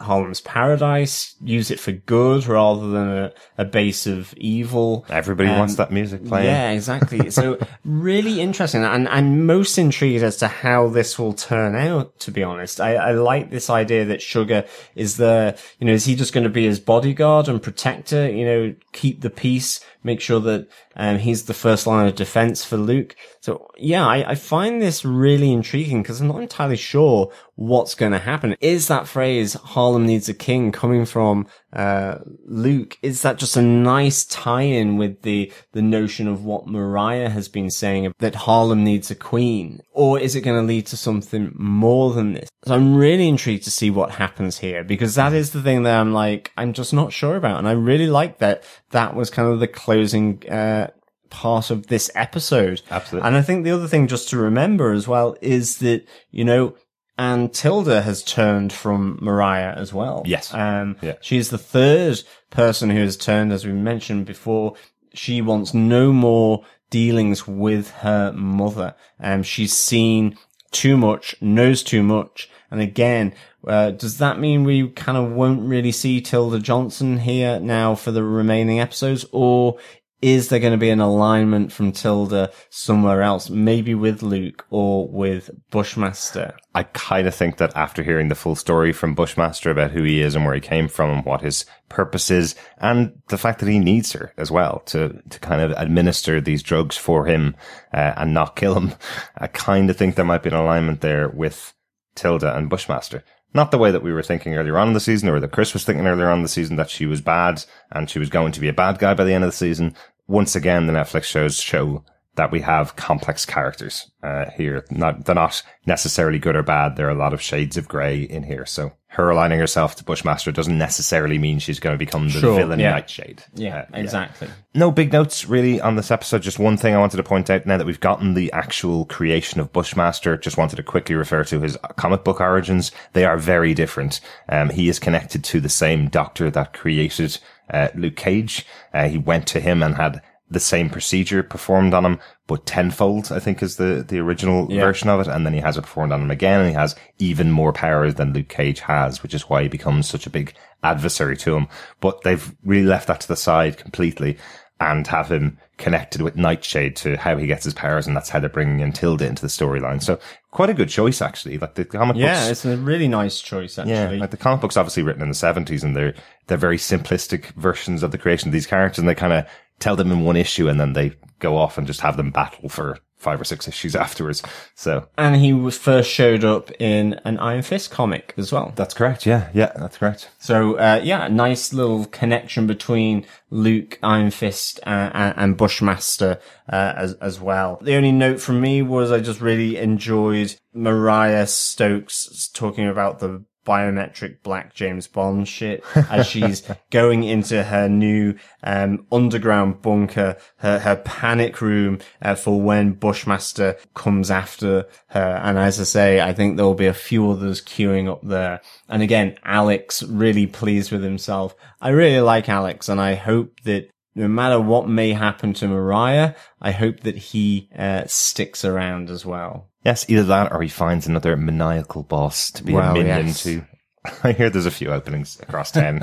Harlem's Paradise, use it for good rather than a base of evil? Everybody wants that music playing. Yeah, exactly. So really interesting, and I'm most intrigued as to how this will turn out, to be honest. I like this idea that Sugar is there. You know, is he just going to be his bodyguard and protector, you know, keep the peace, make sure that he's the first line of defense for Luke? So yeah, I find this really intriguing because I'm not entirely sure what's going to happen. Is that phrase Harlem needs a king coming from Luke, is that just a nice tie-in with the notion of what Mariah has been saying, that Harlem needs a queen? Or is it going to lead to something more than this? So I'm really intrigued to see what happens here, because that is the thing that I'm just not sure about. And I really like that was kind of the closing part of this episode. Absolutely. And I think the other thing just to remember as well is that, you know, and Tilda has turned from Mariah as well. Yes. She's the third person who has turned, as we mentioned before. She wants no more dealings with her mother. She's seen too much, knows too much. And again, does that mean we kind of won't really see Tilda Johnson here now for the remaining episodes? Or is there going to be an alignment from Tilda somewhere else, maybe with Luke or with Bushmaster? I kind of think that after hearing the full story from Bushmaster about who he is and where he came from and what his purpose is, and the fact that he needs her as well to kind of administer these drugs for him and not kill him, I kind of think there might be an alignment there with Tilda and Bushmaster. Not the way that we were thinking earlier on in the season, or that Chris was thinking earlier on in the season, that she was bad and she was going to be a bad guy by the end of the season. Once again, the Netflix shows show that we have complex characters here. They're not necessarily good or bad. There are a lot of shades of grey in here. So her aligning herself to Bushmaster doesn't necessarily mean she's going to become the villain Nightshade. Yeah, exactly. Yeah. No big notes really on this episode. Just one thing I wanted to point out now that we've gotten the actual creation of Bushmaster. Just wanted to quickly refer to his comic book origins. They are very different. He is connected to the same doctor that created Luke Cage. He went to him and had the same procedure performed on him, but tenfold, I think, is the original version of it. And then he has it performed on him again, and he has even more powers than Luke Cage has, which is why he becomes such a big adversary to him. But they've really left that to the side completely. and have him connected with Nightshade to how he gets his powers, and that's how they're bringing in Tilda into the storyline. So quite a good choice, actually. Like the comic books, it's a really nice choice, actually. Yeah, like the comic books obviously written in the 70s, and they're very simplistic versions of the creation of these characters, and they kind of tell them in one issue, and then they go off and just have them battle for 5 or 6 issues afterwards. So, and he was first showed up in an Iron Fist comic as well. That's correct. Yeah, that's correct. So, nice little connection between Luke, Iron Fist, and Bushmaster as well. The only note from me was I just really enjoyed Mariah Stokes talking about the biometric black James Bond shit as she's going into her new underground bunker, her panic room for when Bushmaster comes after her. And as I say, I think there will be a few others queuing up there. And again, Alex really pleased with himself. I really like Alex, and I hope that no matter what may happen to Mariah, I hope that he sticks around as well. Yes, either that or he finds another maniacal boss to be a minion to. I hear there's a few openings across 10.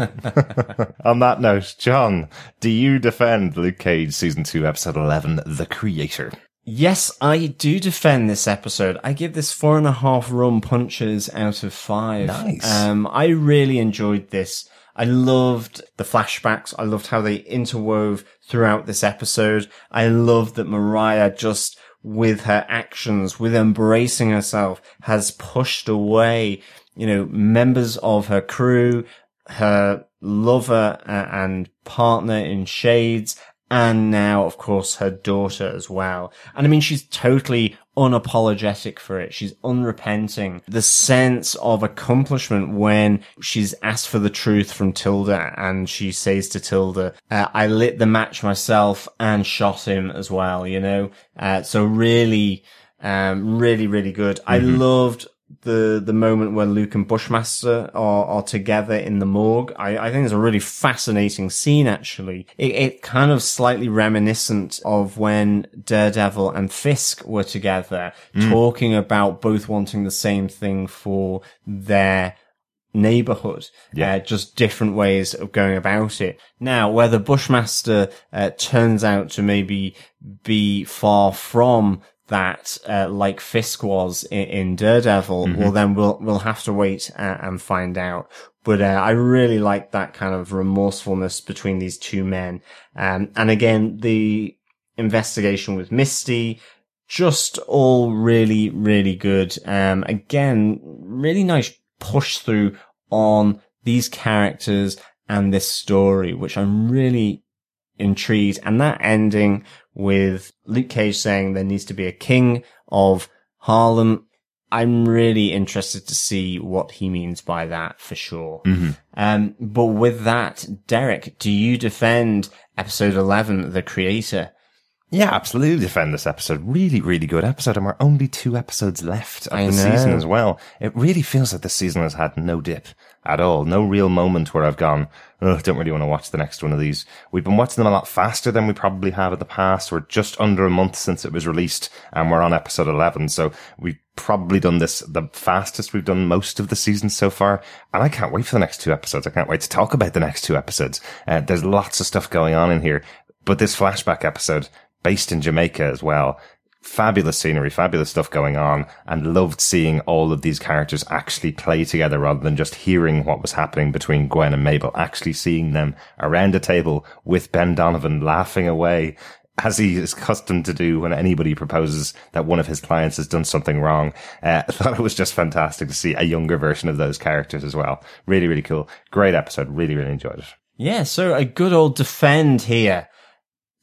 On that note, John, do you defend Luke Cage Season 2, Episode 11, The Creator? Yes, I do defend this episode. I give this 4.5 rum punches out of 5. Nice. I really enjoyed this. I loved the flashbacks. I loved how they interwove throughout this episode. I loved that Mariah just, with her actions, with embracing herself, has pushed away, members of her crew, her lover and partner in Shades, and now, of course, her daughter as well. And I mean, she's totally unapologetic for it. She's unrepenting. The sense of accomplishment when she's asked for the truth from Tilda, and she says to Tilda, I lit the match myself and shot him as well, so really, really, really good. Mm-hmm. I loved the moment where Luke and Bushmaster are together in the morgue. I think it's a really fascinating scene, actually. It kind of slightly reminiscent of when Daredevil and Fisk were together, talking about both wanting the same thing for their neighborhood, just different ways of going about it. Now, whether Bushmaster turns out to maybe be far from that, like Fisk was in Daredevil, well, then we'll have to wait and find out. But I really like that kind of remorsefulness between these two men. And again, the investigation with Misty, just all really, really good. Again, really nice push through on these characters and this story, which I'm really intrigued. And that ending with Luke Cage saying there needs to be a king of Harlem, I'm really interested to see what he means by that, for sure. Mm-hmm. But with that, Derek, do you defend Episode 11, The Creator? Yeah, absolutely defend this episode. Really, really good episode. And we're only 2 episodes left of the season as well. It really feels like the season has had no dip at all. No real moment where I've gone, oh, I don't really want to watch the next one of these. We've been watching them a lot faster than we probably have in the past. We're just under a month since it was released, and we're on episode 11. So we've probably done this the fastest we've done most of the season so far. And I can't wait for the next 2 episodes. I can't wait to talk about the next 2 episodes. There's lots of stuff going on in here. But this flashback episode, based in Jamaica as well. Fabulous scenery, fabulous stuff going on, and loved seeing all of these characters actually play together rather than just hearing what was happening between Gwen and Mabel. Actually seeing them around a table with Ben Donovan laughing away, as he is accustomed to do when anybody proposes that one of his clients has done something wrong. I thought it was just fantastic to see a younger version of those characters as well. Really, really cool. Great episode. Really, really enjoyed it. Yeah, so a good old defend here.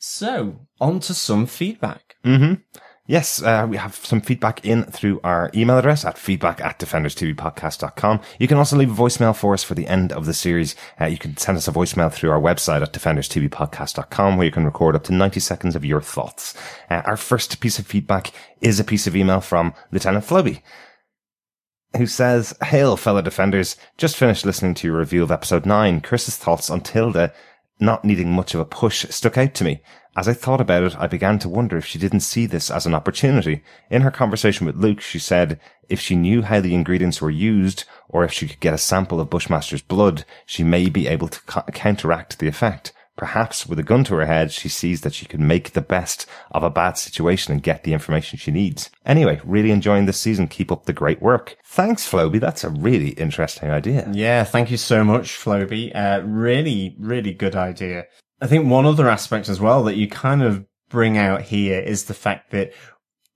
So, on to some feedback. Mm-hmm. Yes, we have some feedback in through our email address at feedback@DefendersTVPodcast.com. You can also leave a voicemail for us for the end of the series. You can send us a voicemail through our website at DefendersTVPodcast.com, where you can record up to 90 seconds of your thoughts. Our first piece of feedback is a piece of email from Lieutenant Floby, who says, "Hail, fellow Defenders. Just finished listening to your review of Episode 9. Chris's thoughts on Tilda not needing much of a push stuck out to me. As I thought about it, I began to wonder if she didn't see this as an opportunity. In her conversation with Luke, she said if she knew how the ingredients were used, or if she could get a sample of Bushmaster's blood, she may be able to counteract the effect. Perhaps with a gun to her head, she sees that she can make the best of a bad situation and get the information she needs. Anyway, really enjoying this season. Keep up the great work. Thanks, Floby. That's a really interesting idea. Yeah, thank you so much, Floby. Really, really good idea. I think one other aspect as well that you kind of bring out here is the fact that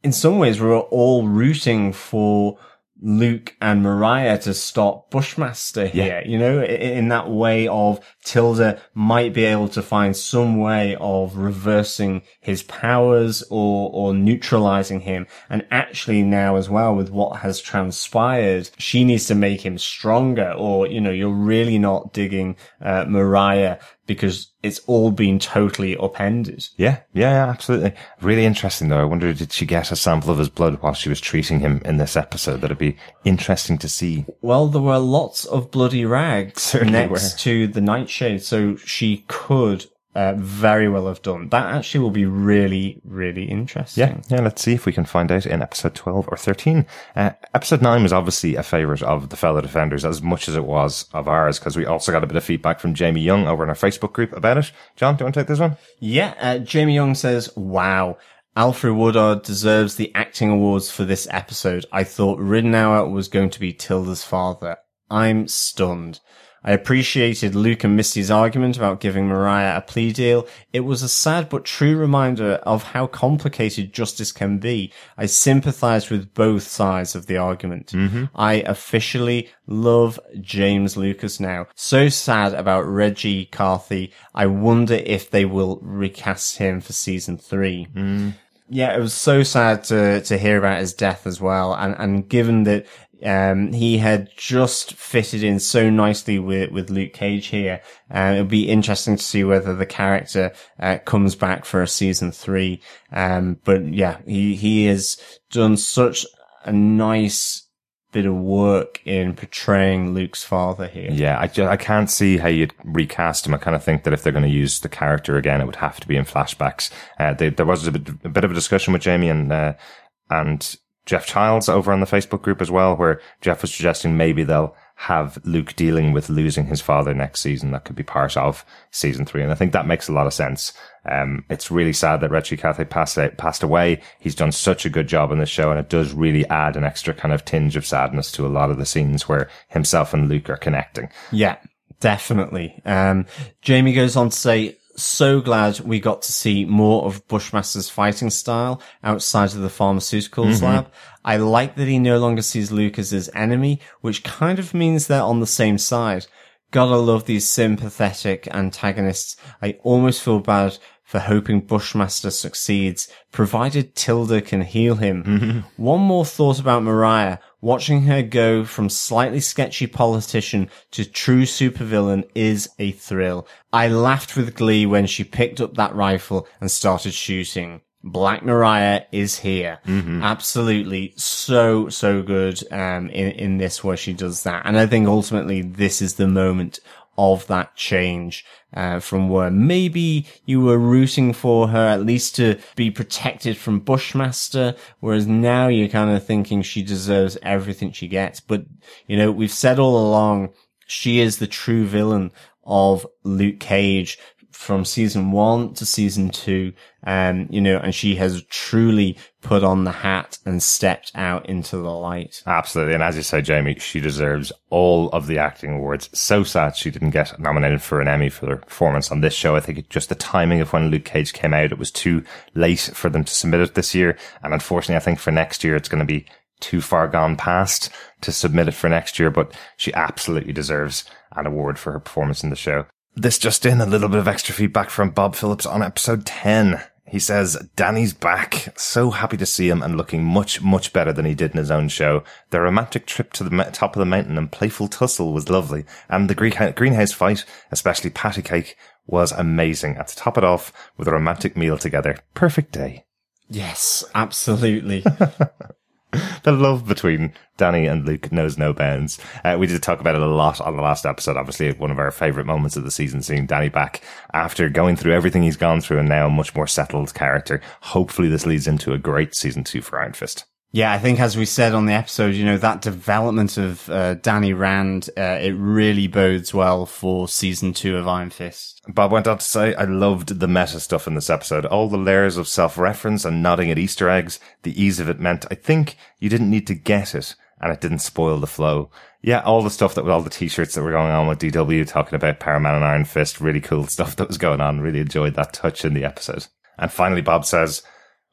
in some ways we're all rooting for Luke and Mariah to stop Bushmaster here, you know, in that way of Tilda might be able to find some way of reversing his powers or neutralizing him. And actually now as well with what has transpired, she needs to make him stronger or, you know, you're really not digging Mariah because it's all been totally upended. Yeah, absolutely. Really interesting, though. I wonder, did she get a sample of his blood while she was treating him in this episode? That'd be interesting to see. Well, there were lots of bloody rags to the Nightshade, so she could very well have done. That actually will be really, really interesting. Yeah, let's see if we can find out in episode 12 or 13. Episode 9 was obviously a favourite of the fellow Defenders as much as it was of ours, because we also got a bit of feedback from Jamie Young over in our Facebook group about it. John, do you want to take this one? Yeah, Jamie Young says, wow, Alfred Woodard deserves the acting awards for this episode. I thought Ridenour was going to be Tilda's father. I'm stunned. I appreciated Luke and Misty's argument about giving Mariah a plea deal. It was a sad but true reminder of how complicated justice can be. I sympathized with both sides of the argument. Mm-hmm. I officially love James Lucas now. So sad about Reggie Carthy. I wonder if they will recast him for season 3. Mm. Yeah, it was so sad to hear about his death as well. And given that he had just fitted in so nicely with Luke Cage here. It'll be interesting to see whether the character comes back for a season 3. But yeah, he has done such a nice bit of work in portraying Luke's father here. Yeah, I can't see how you'd recast him. I kind of think that if they're going to use the character again, it would have to be in flashbacks. There was a bit of a discussion with Jamie and Jeff Childs over on the Facebook group as well, where Jeff was suggesting maybe they'll have Luke dealing with losing his father next season. That could be part of season 3. And I think that makes a lot of sense. It's really sad that Reggie Carthy passed away. He's done such a good job on this show, and it does really add an extra kind of tinge of sadness to a lot of the scenes where himself and Luke are connecting. Yeah, definitely. Jamie goes on to say, so glad we got to see more of Bushmaster's fighting style outside of the pharmaceuticals lab. I like that he no longer sees Luke as his enemy, which kind of means they're on the same side. Gotta love these sympathetic antagonists. I almost feel bad for hoping Bushmaster succeeds, provided Tilda can heal him. One more thought about Mariah. Watching her go from slightly sketchy politician to true supervillain is a thrill. I laughed with glee when she picked up that rifle and started shooting. Black Mariah is here. Absolutely. So good in this where she does that. And I think ultimately this is the moment of that change from where maybe you were rooting for her at least to be protected from Bushmaster, whereas now you're kind of thinking she deserves everything she gets. But, you know, we've said all along, she is the true villain of Luke Cage from season 1 to season 2, you know, and she has truly put on the hat and stepped out into the light. Absolutely. And as you say, Jamie, she deserves all of the acting awards. So sad she didn't get nominated for an Emmy for their performance on this show. I think just the timing of when Luke Cage came out, it was too late for them to submit it this year. And unfortunately, I think for next year, it's going to be too far gone past to submit it for next year. But she absolutely deserves an award for her performance in the show. This just in, a little bit of extra feedback from Bob Phillips on episode 10. He says, Danny's back. So happy to see him and looking much, much better than he did in his own show. Their romantic trip to the top of the mountain and playful tussle was lovely. And the greenhouse fight, especially patty cake, was amazing. And to top it off with a romantic meal together. Perfect day. Yes, absolutely. The love between Danny and Luke knows no bounds. We did talk about it a lot on the last episode. Obviously, one of our favourite moments of the season, seeing Danny back after going through everything he's gone through and now a much more settled character. Hopefully, this leads into a great season 2 for Iron Fist. Yeah, I think as we said on the episode, you know, that development of Danny Rand, it really bodes well for season 2 of Iron Fist. Bob went on to say, I loved the meta stuff in this episode. All the layers of self-reference and nodding at Easter eggs, the ease of it meant, I think, you didn't need to get it, and it didn't spoil the flow. Yeah, all the stuff that with all the t-shirts that were going on with DW, talking about Power Man and Iron Fist, really cool stuff that was going on. Really enjoyed that touch in the episode. And finally, Bob says,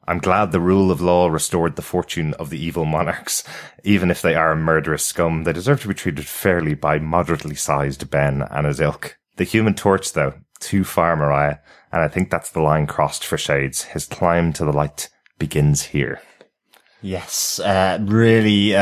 I'm glad the rule of law restored the fortune of the evil monarchs. Even if they are murderous scum, they deserve to be treated fairly by moderately sized Ben and his ilk. The Human Torch, though, too far, Mariah, and I think that's the line crossed for Shades. His climb to the light begins here. Yes, really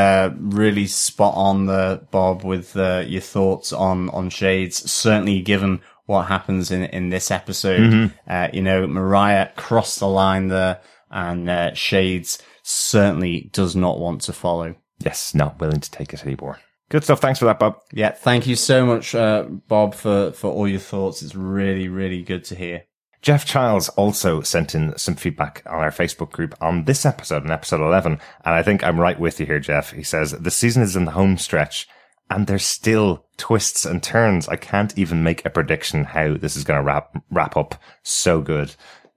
spot on there, Bob, with your thoughts on Shades, certainly given what happens in this episode. Mm-hmm. You know, Mariah crossed the line there, and Shades certainly does not want to follow. Yes, not willing to take it anymore. Good stuff. Thanks for that, Bob. Yeah, thank you so much, Bob, for all your thoughts. It's really, really good to hear. Jeff Childs also sent in some feedback on our Facebook group on this episode, on episode 11, and I think I'm right with you here, Jeff. He says, the season is in the home stretch, and there's still twists and turns. I can't even make a prediction how this is going to wrap up. So good.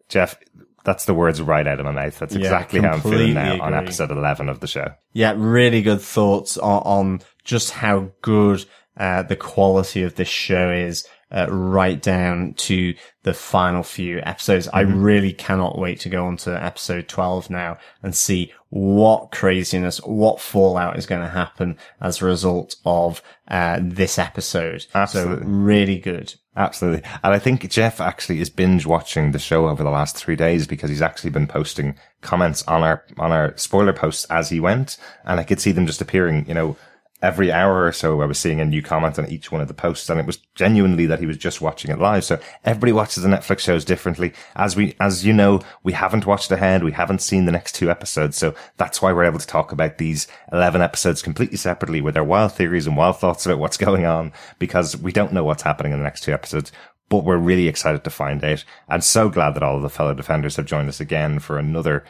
Jeff, that's the words right out of my mouth. That's exactly how I'm feeling now on episode 11 of the show. Yeah, really good thoughts on just how good the quality of this show is right down to the final few episodes. Mm-hmm. I really cannot wait to go on to episode 12 now and see what craziness, what fallout is going to happen as a result of this episode. Absolutely. So really good. Absolutely. And I think Jeff actually is binge watching the show over the last 3 days because he's actually been posting comments on our spoiler posts as he went. And I could see them just appearing, you know, every hour or so I was seeing a new comment on each one of the posts. And it was genuinely that he was just watching it live. So everybody watches the Netflix shows differently. As you know, we haven't watched ahead. We haven't seen the next 2 episodes. So that's why we're able to talk about these 11 episodes completely separately with our wild theories and wild thoughts about what's going on, because we don't know what's happening in the next 2 episodes. But we're really excited to find out. And so glad that all of the fellow Defenders have joined us again for another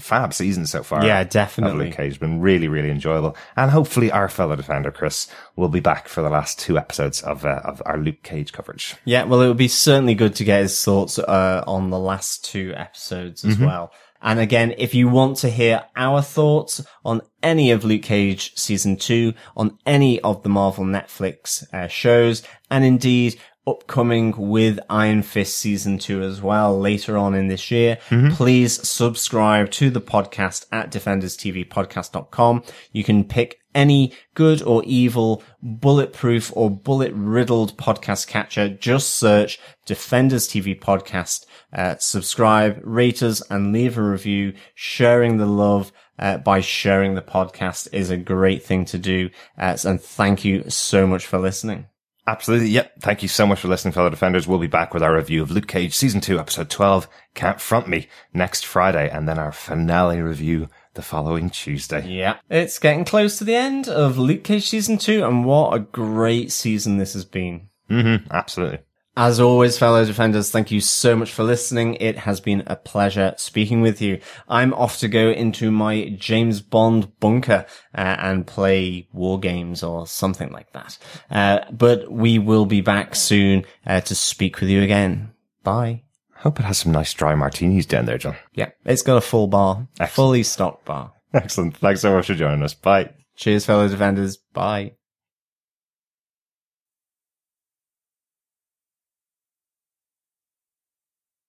fab season so far. Yeah, definitely. Luke Cage has been really, really enjoyable. And hopefully our fellow Defender, Chris, will be back for the last 2 episodes of our Luke Cage coverage. Yeah, well, it would be certainly good to get his thoughts on the last 2 episodes as well. And again, if you want to hear our thoughts on any of Luke Cage season 2, on any of the Marvel Netflix shows, and indeed upcoming with Iron Fist season 2 as well later on in this year, please subscribe to the podcast at DefendersTVPodcast.com. You can pick any good or evil, bulletproof or bullet-riddled podcast catcher. Just search Defenders TV Podcast. Subscribe, rate us, and leave a review. Sharing the love by sharing the podcast is a great thing to do. And thank you so much for listening. Absolutely. Yep. Thank you so much for listening, fellow Defenders. We'll be back with our review of Luke Cage Season 2, Episode 12, Can't Front Me, next Friday, and then our finale review the following Tuesday. Yeah. It's getting close to the end of Luke Cage Season 2, and what a great season this has been. Mm-hmm. Absolutely. As always, fellow Defenders, thank you so much for listening. It has been a pleasure speaking with you. I'm off to go into my James Bond bunker and play war games or something like that. But we will be back soon to speak with you again. Bye. Hope it has some nice dry martinis down there, John. Yeah, it's got a full bar. Excellent. Fully stocked bar. Excellent. Thanks so much for joining us. Bye. Cheers, fellow Defenders. Bye.